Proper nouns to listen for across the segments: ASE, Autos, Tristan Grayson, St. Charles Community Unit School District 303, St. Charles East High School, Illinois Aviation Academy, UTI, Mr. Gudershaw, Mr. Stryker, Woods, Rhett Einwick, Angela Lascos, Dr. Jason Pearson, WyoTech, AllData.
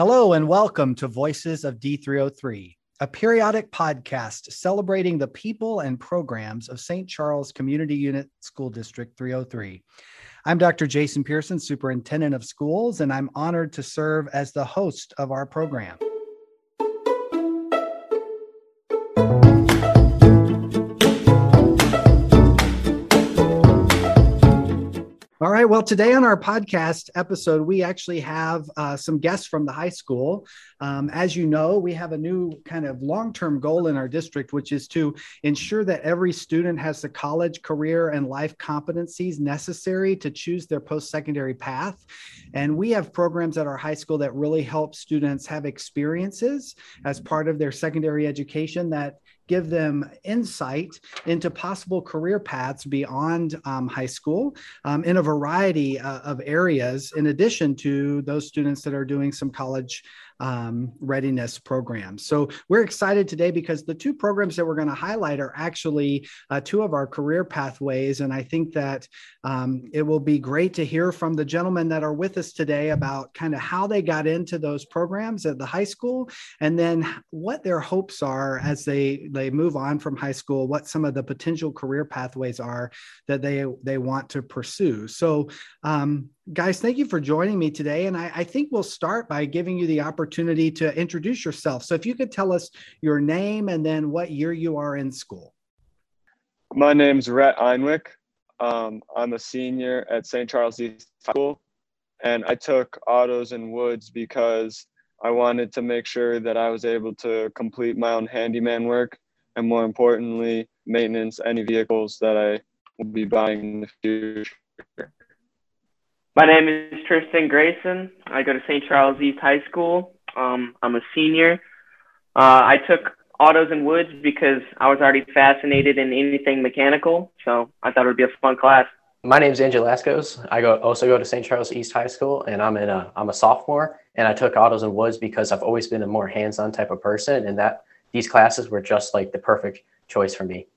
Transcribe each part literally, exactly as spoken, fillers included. Hello and welcome to Voices of D three oh three, a periodic podcast celebrating the people and programs of Saint Charles Community Unit School District three oh three. I'm Doctor Jason Pearson, Superintendent of Schools, and I'm honored to serve as the host of our program. All right. Well, today on our podcast episode, we actually have uh, some guests from the high school. Um, as you know, we have a new kind of long-term goal in our district, which is to ensure that every student has the college, career, and life competencies necessary to choose their post-secondary path. And we have programs at our high school that really help students have experiences as part of their secondary education that give them insight into possible career paths beyond um, high school um, in a variety uh, of areas, in addition to those students that are doing some college um, readiness programs. So we're excited today because the two programs that we're going to highlight are actually uh, two of our career pathways. And I think that um, it will be great to hear from the gentlemen that are with us today about kind of how they got into those programs at the high school, and then what their hopes are as they, they They move on from high school, what some of the potential career pathways are that they they want to pursue. So um, guys, thank you for joining me today. And I, I think we'll start by giving you the opportunity to introduce yourself. So if you could tell us your name and then what year you are in school. My name's Rhett Einwick. Um, I'm a senior at Saint Charles East High School. And I took autos and woods because I wanted to make sure that I was able to complete my own handyman work, and more importantly, maintenance any vehicles that I will be buying in the future. My name is Tristan Grayson. I go to Saint Charles East High School. Um, I'm a senior. Uh, I took autos and woods because I was already fascinated in anything mechanical, so I thought it would be a fun class. My name is Angela Lascos. I go, also go to Saint Charles East High School, and I'm in a, I'm a sophomore, and I took autos and woods because I've always been a more hands-on type of person, and that these classes were just like the perfect choice for me.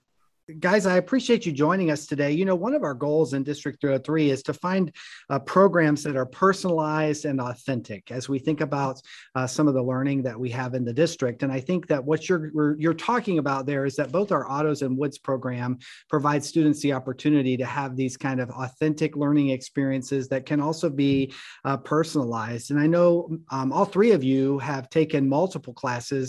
Guys, I appreciate you joining us today. You know, one of our goals in District three oh three is to find uh, programs that are personalized and authentic as we think about uh, some of the learning that we have in the district. And I think that what you're you're talking about there is that both our Autos and Woods program provides students the opportunity to have these kind of authentic learning experiences that can also be uh, personalized. And I know um, all three of you have taken multiple classes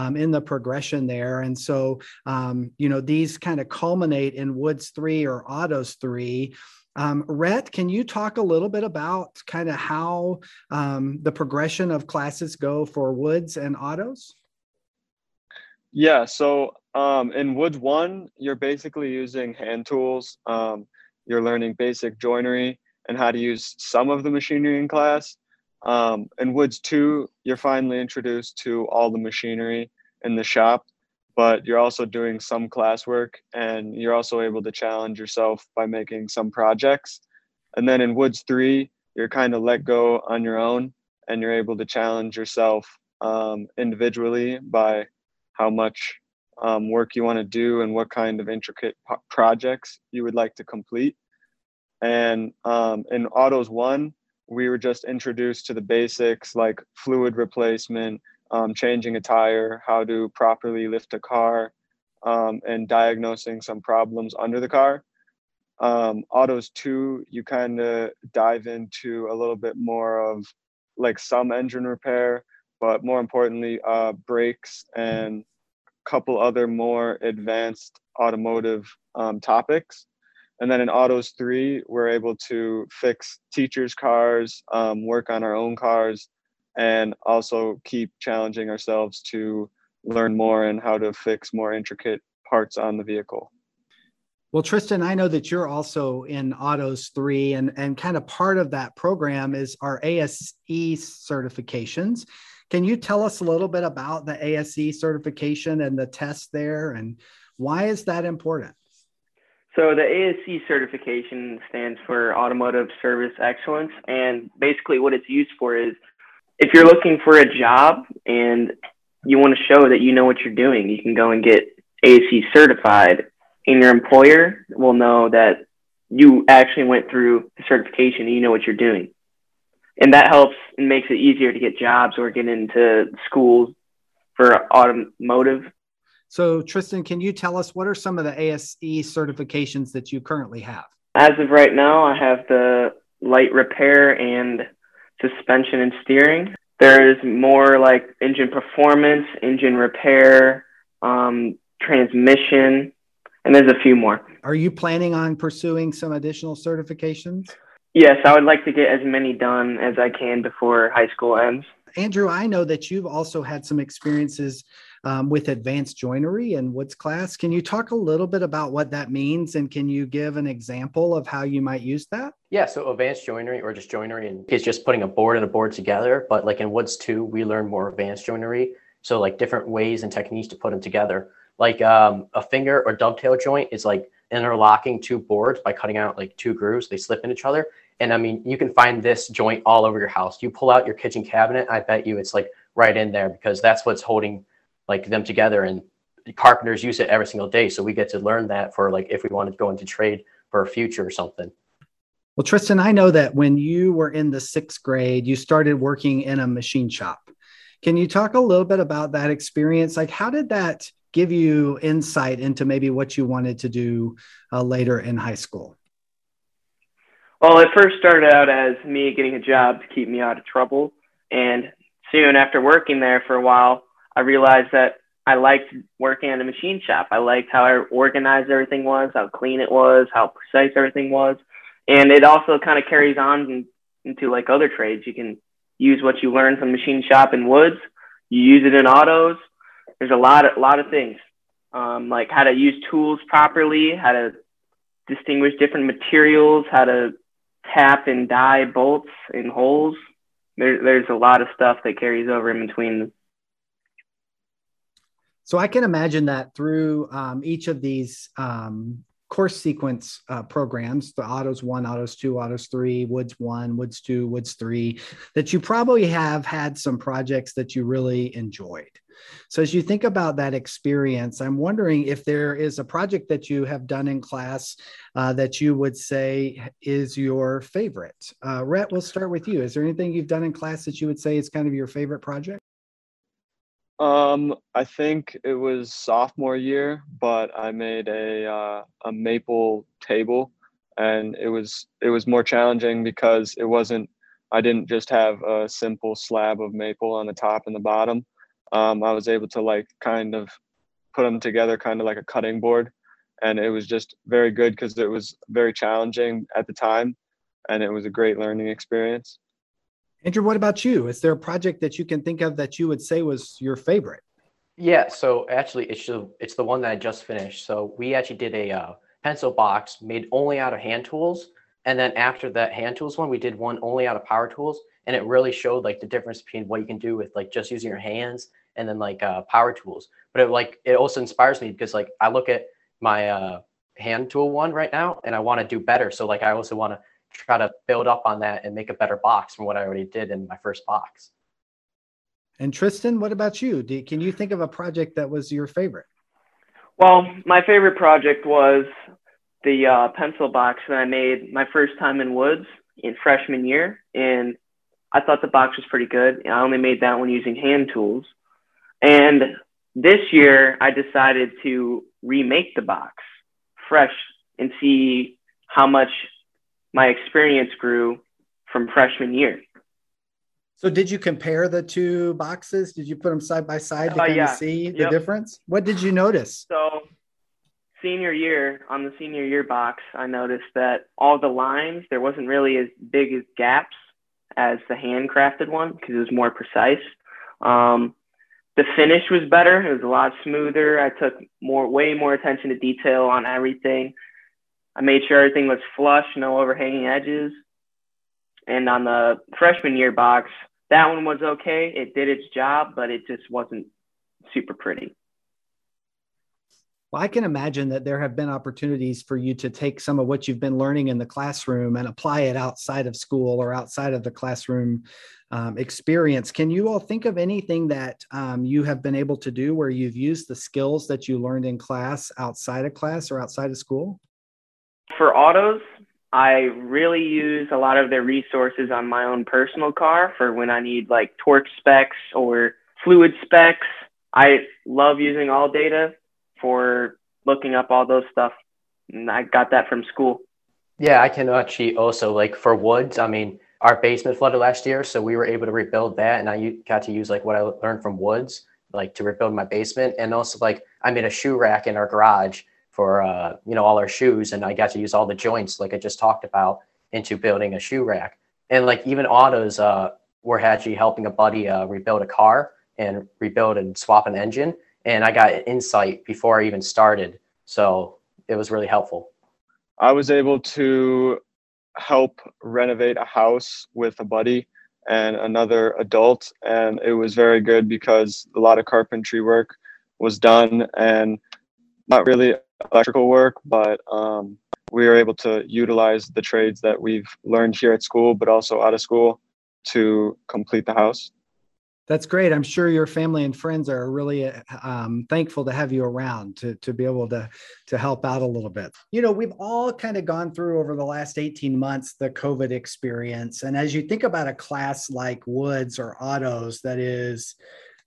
um, in the progression there. And so, um, you know, these kind kind of culminate in Woods three or Autos three. Um, Rhett, can you talk a little bit about kind of how um, the progression of classes go for Woods and Autos? Yeah, so um, in Woods one, you're basically using hand tools. Um, you're learning basic joinery and how to use some of the machinery in class. Um, in Woods two, you're finally introduced to all the machinery in the shop, but you're also doing some classwork, and you're also able to challenge yourself by making some projects. And then in Woods three, you're kind of let go on your own, and you're able to challenge yourself um, individually by how much um, work you want to do and what kind of intricate po- projects you would like to complete. And um, in Autos one, we were just introduced to the basics like fluid replacement, Um, changing a tire, how to properly lift a car, um, and diagnosing some problems under the car. Um, Autos two, you kind of dive into a little bit more of like some engine repair, but more importantly, uh, brakes and a couple other more advanced automotive um, topics. And then in Autos three, we're able to fix teachers' cars, um, work on our own cars, and also keep challenging ourselves to learn more and how to fix more intricate parts on the vehicle. Well, Tristan, I know that you're also in Autos three, and, and kind of part of that program is our A S E certifications. Can you tell us a little bit about the A S E certification and the test there, and why is that important? So the A S E certification stands for Automotive Service Excellence, and basically what it's used for is if you're looking for a job and you want to show that you know what you're doing, you can go and get A S E certified, and your employer will know that you actually went through the certification and you know what you're doing. and that helps and makes it easier to get jobs or get into schools for automotive. So Tristan, can you tell us what are some of the A S E certifications that you currently have? As of right now, I have the light repair and suspension and steering. There's more like engine performance, engine repair, um, transmission, and there's a few more. Are you planning on pursuing some additional certifications? Yes, I would like to get as many done as I can before high school ends. Andrew, I know that you've also had some experiences um, with advanced joinery and woods class. Can you talk a little bit about what that means? And can you give an example of how you might use that? Yeah, so advanced joinery or just joinery is just putting a board and a board together. But like in woods too, we learn more advanced joinery. So like different ways and techniques to put them together. Like um, a finger or dovetail joint is like interlocking two boards by cutting out like two grooves. They slip into each other. And I mean, you can find this joint all over your house. You pull out your kitchen cabinet, I bet you it's like right in there, because that's what's holding like them together. And carpenters use it every single day. So we get to learn that for like if we want to go into trade for a future or something. Well, Tristan, I know that when you were in the sixth grade, you started working in a machine shop. Can you talk a little bit about that experience? Like, how did that give you insight into maybe what you wanted to do uh, later in high school? Well, it first started out as me getting a job to keep me out of trouble. And soon after working there for a while, I realized that I liked working at a machine shop. I liked how organized everything was, how clean it was, how precise everything was. And it also kind of carries on in, into like other trades. You can use what you learn from machine shop and woods. You use it in autos. There's a lot of, lot of things, um, like how to use tools properly, how to distinguish different materials, how to tap and die bolts and holes. There, there's a lot of stuff that carries over in between. So I can imagine that through um, each of these um, course sequence uh, programs, the Autos one, Autos two, Autos three, Woods one, Woods two, Woods three, that you probably have had some projects that you really enjoyed. So as you think about that experience, I'm wondering if there is a project that you have done in class uh, that you would say is your favorite. Uh, Rhett, we'll start with you. Is there anything you've done in class that you would say is kind of your favorite project? Um, I think it was sophomore year, but I made a uh, a maple table, and it was it was more challenging because it wasn't. I didn't just have a simple slab of maple on the top and the bottom. Um, I was able to like kind of put them together, kind of like a cutting board. And it was just very good because it was very challenging at the time. And it was a great learning experience. Andrew, what about you? Is there a project that you can think of that you would say was your favorite? Yeah, so actually it's the, it's the one that I just finished. So we actually did a uh, pencil box made only out of hand tools. And then after that hand tools one, we did one only out of power tools. And it really showed like the difference between what you can do with like just using your hands and then like uh, power tools. But it like it also inspires me because like I look at my uh, hand tool one right now and I want to do better. So like I also want to try to build up on that and make a better box from what I already did in my first box. And Tristan, what about you? Do, can you think of a project that was your favorite? Well, my favorite project was the uh, pencil box that I made my first time in woods in freshman year. And I thought the box was pretty good. I only made that one using hand tools. And this year I decided to remake the box fresh and see how much my experience grew from freshman year. So did you compare the two boxes? Did you put them side by side to uh, kind yeah. of see yep. the difference? What did you notice? So senior year, on the senior year box, I noticed that all the lines, there wasn't really as big as gaps as the handcrafted one because it was more precise. Um, the finish was better. It was a lot smoother. I took more, way more attention to detail on everything. I made sure everything was flush, no overhanging edges. And on the freshman year box, that one was okay. It did its job, but it just wasn't super pretty. Well, I can imagine that there have been opportunities for you to take some of what you've been learning in the classroom and apply it outside of school or outside of the classroom um, experience. Can you all think of anything that um, you have been able to do where you've used the skills that you learned in class outside of class or outside of school? For autos, I really use a lot of their resources on my own personal car for when I need like torque specs or fluid specs. I love using AllData for looking up all those stuff. And I got that from school. Yeah, I can actually also, like for woods, I mean, our basement flooded last year, so we were able to rebuild that. And I got to use like what I learned from woods, like to rebuild my basement. And also like I made a shoe rack in our garage for, uh, you know, all our shoes. And I got to use all the joints, like I just talked about, into building a shoe rack. And like even autos, uh, we're actually helping a buddy uh, rebuild a car and rebuild and swap an engine. And I got insight before I even started. So it was really helpful. I was able to help renovate a house with a buddy and another adult. And it was very good because a lot of carpentry work was done and not really electrical work, but um, we were able to utilize the trades that we've learned here at school, but also out of school to complete the house. That's great. I'm sure your family and friends are really um, thankful to have you around to, to be able to, to help out a little bit. You know, we've all kind of gone through over the last eighteen months, the COVID experience. And as you think about a class like Woods or Autos that is,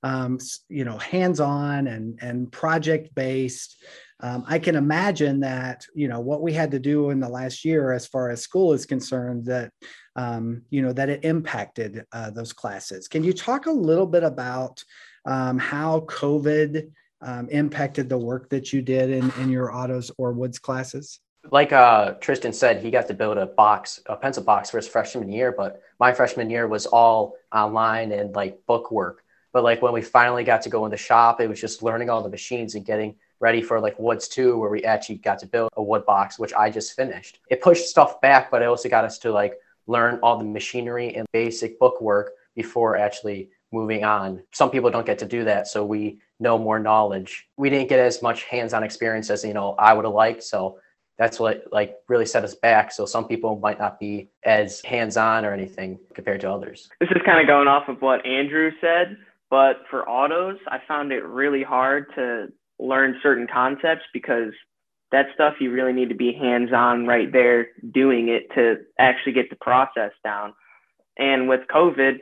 um, you know, hands-on and, and project-based, um, I can imagine that, you know, what we had to do in the last year as far as school is concerned, that Um, you know, that it impacted uh, those classes. Can you talk a little bit about um, how COVID um, impacted the work that you did in, in your autos or woods classes? Like uh, Tristan said, he got to build a box, a pencil box for his freshman year, but my freshman year was all online and like book work. But like when we finally got to go in the shop, it was just learning all the machines and getting ready for like Woods two, where we actually got to build a wood box, which I just finished. It pushed stuff back, but it also got us to like learn all the machinery and basic book work before actually moving on. Some people don't get to do that, so we know more knowledge. We didn't get as much hands-on experience as, you know, I would have liked, so that's what like really set us back. So some people might not be as hands-on or anything compared to others. This is kind of going off of what Andrew said, but for autos, I found it really hard to learn certain concepts because that stuff you really need to be hands-on right there doing it to actually get the process down. And with COVID,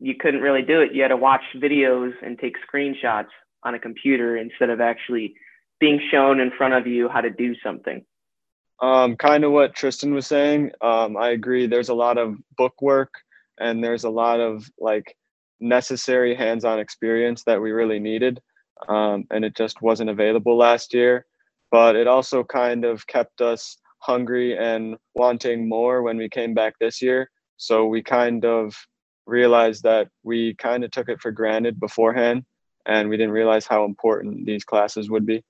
you couldn't really do it. You had to watch videos and take screenshots on a computer instead of actually being shown in front of you how to do something. Um, kind of what Tristan was saying. Um, I agree. There's a lot of book work and there's a lot of like necessary hands-on experience that we really needed. Um, and it just wasn't available last year. But it also kind of kept us hungry and wanting more when we came back this year. So we kind of realized that we kind of took it for granted beforehand, and we didn't realize how important these classes would be.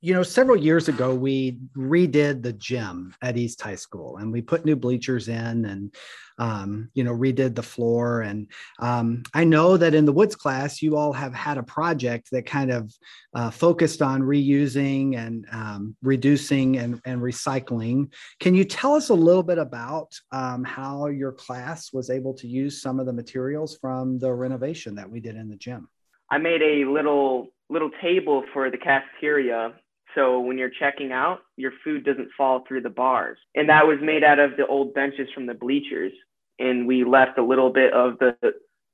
You know, several years ago, we redid the gym at East High School and we put new bleachers in and, um, you know, redid the floor. And um, I know that in the Woods class, you all have had a project that kind of uh, focused on reusing and um, reducing and, and recycling. Can you tell us a little bit about um, how your class was able to use some of the materials from the renovation that we did in the gym? I made a little little table for the cafeteria. So when you're checking out, your food doesn't fall through the bars. And that was made out of the old benches from the bleachers. And we left a little bit of the,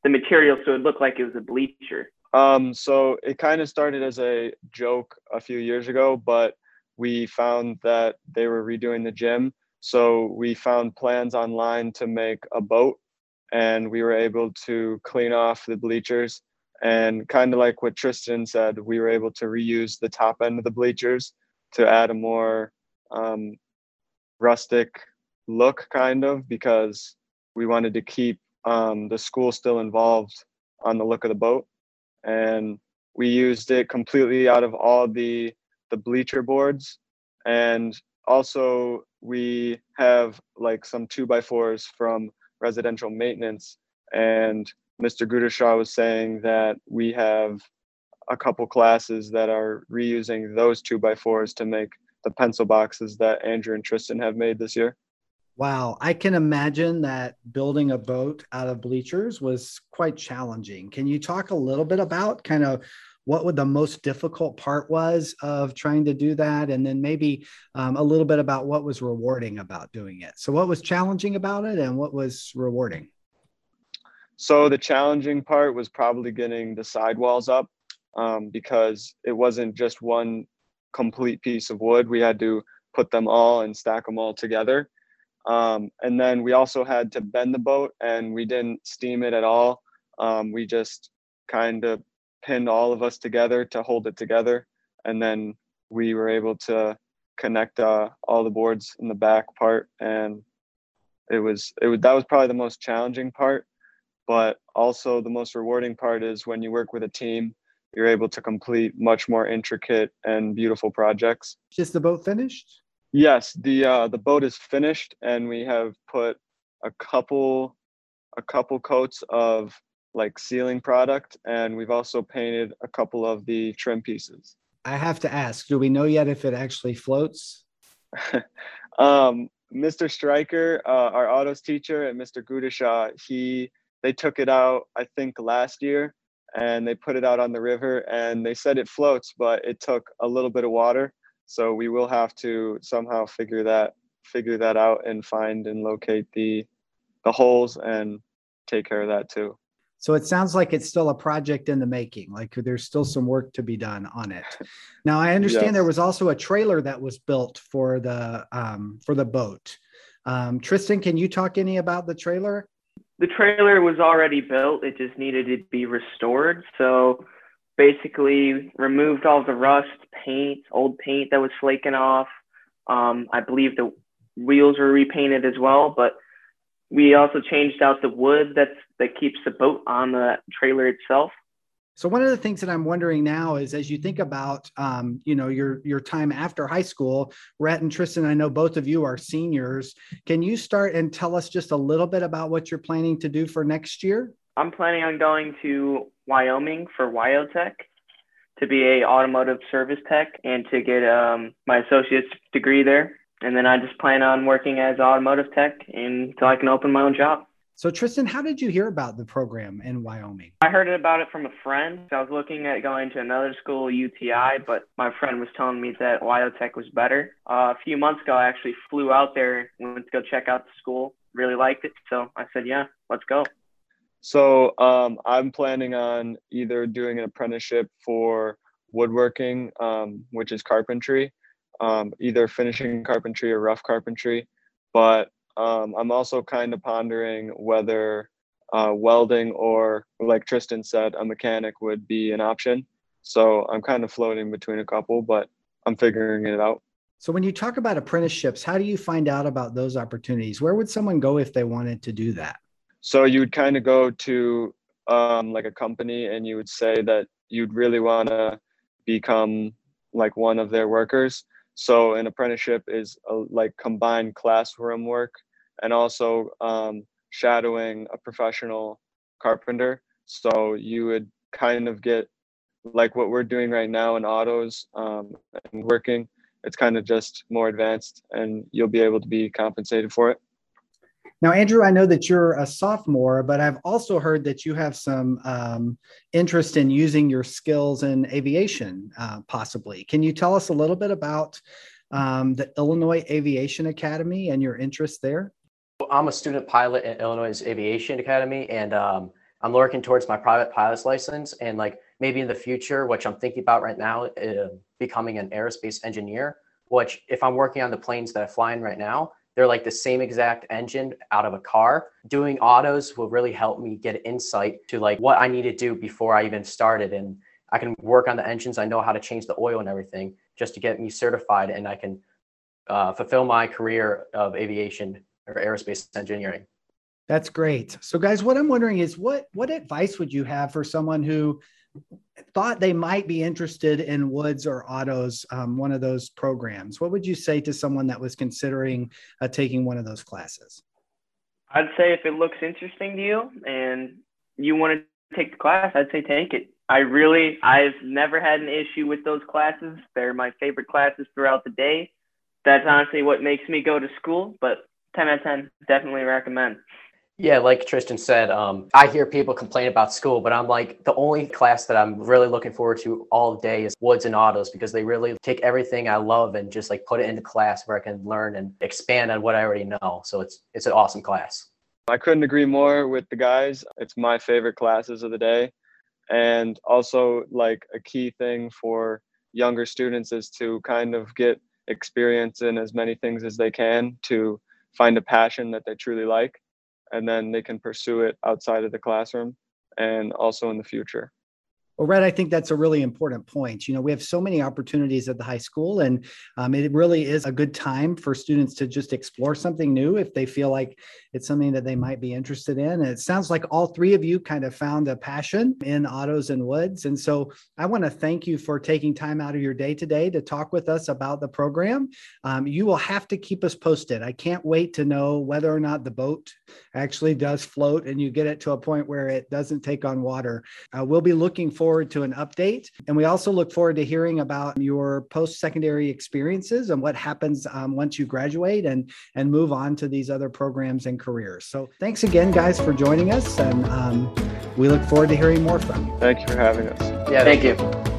the material so it looked like it was a bleacher. Um, so it kind of started as a joke a few years ago, but we found that they were redoing the gym. So we found plans online to make a boat and we were able to clean off the bleachers. And kind of like what Tristan said, we were able to reuse the top end of the bleachers to add a more um, rustic look, kind of, because we wanted to keep um, the school still involved on the look of the boat. And we used it completely out of all the, the bleacher boards. And also we have like some two by fours from residential maintenance, and Mister Gudershaw was saying that we have a couple classes that are reusing those two by fours to make the pencil boxes that Andrew and Tristan have made this year. Wow. I can imagine that building a boat out of bleachers was quite challenging. Can you talk a little bit about kind of what would the most difficult part was of trying to do that, and then maybe um, a little bit about what was rewarding about doing it. So what was challenging about it and what was rewarding? So the challenging part was probably getting the sidewalls up um, because it wasn't just one complete piece of wood. We had to put them all and stack them all together. Um, and then we also had to bend the boat, and we didn't steam it at all. Um, we just kind of pinned all of us together to hold it together. And then we were able to connect uh, all the boards in the back part. And it was, it was, that was probably the most challenging part, but also the most rewarding part is when you work with a team, you're able to complete much more intricate and beautiful projects. Is the boat finished? Yes, the uh, the boat is finished, and we have put a couple a couple coats of like sealing product, and we've also painted a couple of the trim pieces. I have to ask, do we know yet if it actually floats? um, Mister Stryker, uh, our autos teacher, and Mister Gudershaw, he they took it out, I think, last year, and they put it out on the river, and they said it floats, but it took a little bit of water. So we will have to somehow figure that figure that out and find and locate the the holes and take care of that too. So it sounds like it's still a project in the making, like there's still some work to be done on it. Now, I understand yes. There was also a trailer that was built for the um, for the boat. Um, Tristan, can you talk any about the trailer? The trailer was already built. It just needed to be restored. So basically removed all the rust, paint, old paint that was flaking off. Um, I believe the wheels were repainted as well, but we also changed out the wood that's, that keeps the boat on the trailer itself. So one of the things that I'm wondering now is, as you think about, um, you know, your your time after high school, Rhett and Tristan, I know both of you are seniors. Can you start and tell us just a little bit about what you're planning to do for next year? I'm planning on going to Wyoming for WyoTech to be a automotive service tech and to get um, my associate's degree there. And then I just plan on working as automotive tech until I can open my own shop. So Tristan, how did you hear about the program in Wyoming? I heard about it from a friend. I was looking at going to another school, U T I, but my friend was telling me that WyoTech was better. Uh, a few months ago, I actually flew out there and went to go check out the school. Really liked it. So I said, yeah, let's go. So um, I'm planning on either doing an apprenticeship for woodworking, um, which is carpentry, um, either finishing carpentry or rough carpentry, but Um, I'm also kind of pondering whether uh, welding or, like Tristan said, a mechanic would be an option. So I'm kind of floating between a couple, but I'm figuring it out. So when you talk about apprenticeships, how do you find out about those opportunities? Where would someone go if they wanted to do that? So you would kind of go to um, like a company, and you would say that you'd really want to become like one of their workers. So an apprenticeship is a, like combined classroom work and also um, shadowing a professional carpenter. So you would kind of get like what we're doing right now in autos um, and working. It's kind of just more advanced, and you'll be able to be compensated for it. Now, Andrew, I know that you're a sophomore, but I've also heard that you have some um, interest in using your skills in aviation, uh, possibly. Can you tell us a little bit about um, the Illinois Aviation Academy and your interest there? I'm a student pilot at Illinois Aviation Academy, and um, I'm working towards my private pilot's license. And like maybe in the future, which I'm thinking about right now, uh, becoming an aerospace engineer, which if I'm working on the planes that I fly in right now, they're like the same exact engine out of a car. Doing autos will really help me get insight to like what I need to do before I even started. And I can work on the engines. I know how to change the oil and everything just to get me certified. And I can uh, fulfill my career of aviation or aerospace engineering. That's great. So guys, what I'm wondering is what, what advice would you have for someone who thought they might be interested in woods or autos, um, one of those programs? What would you say to someone that was considering uh, taking one of those classes? I'd say if it looks interesting to you and you want to take the class, I'd say take it. I really, I've never had an issue with those classes. They're my favorite classes throughout the day. That's honestly what makes me go to school, but ten out of ten, definitely recommend. Yeah, like Tristan said, um, I hear people complain about school, but I'm like, the only class that I'm really looking forward to all day is Woods and Autos, because they really take everything I love and just like put it into class where I can learn and expand on what I already know. So it's it's an awesome class. I couldn't agree more with the guys. It's my favorite classes of the day. And also, like, a key thing for younger students is to kind of get experience in as many things as they can to find a passion that they truly like. And then they can pursue it outside of the classroom and also in the future. Well, Rhett, I think that's a really important point. You know, we have so many opportunities at the high school, and um, it really is a good time for students to just explore something new if they feel like it's something that they might be interested in. And it sounds like all three of you kind of found a passion in Autos and Woods. And so I want to thank you for taking time out of your day today to talk with us about the program. Um, you will have to keep us posted. I can't wait to know whether or not the boat actually does float and you get it to a point where it doesn't take on water. Uh, we'll be looking forward forward to an update. And we also look forward to hearing about your post-secondary experiences and what happens um, once you graduate and, and move on to these other programs and careers. So thanks again, guys, for joining us. And um, we look forward to hearing more from you. Thank you for having us. Yeah, thank you.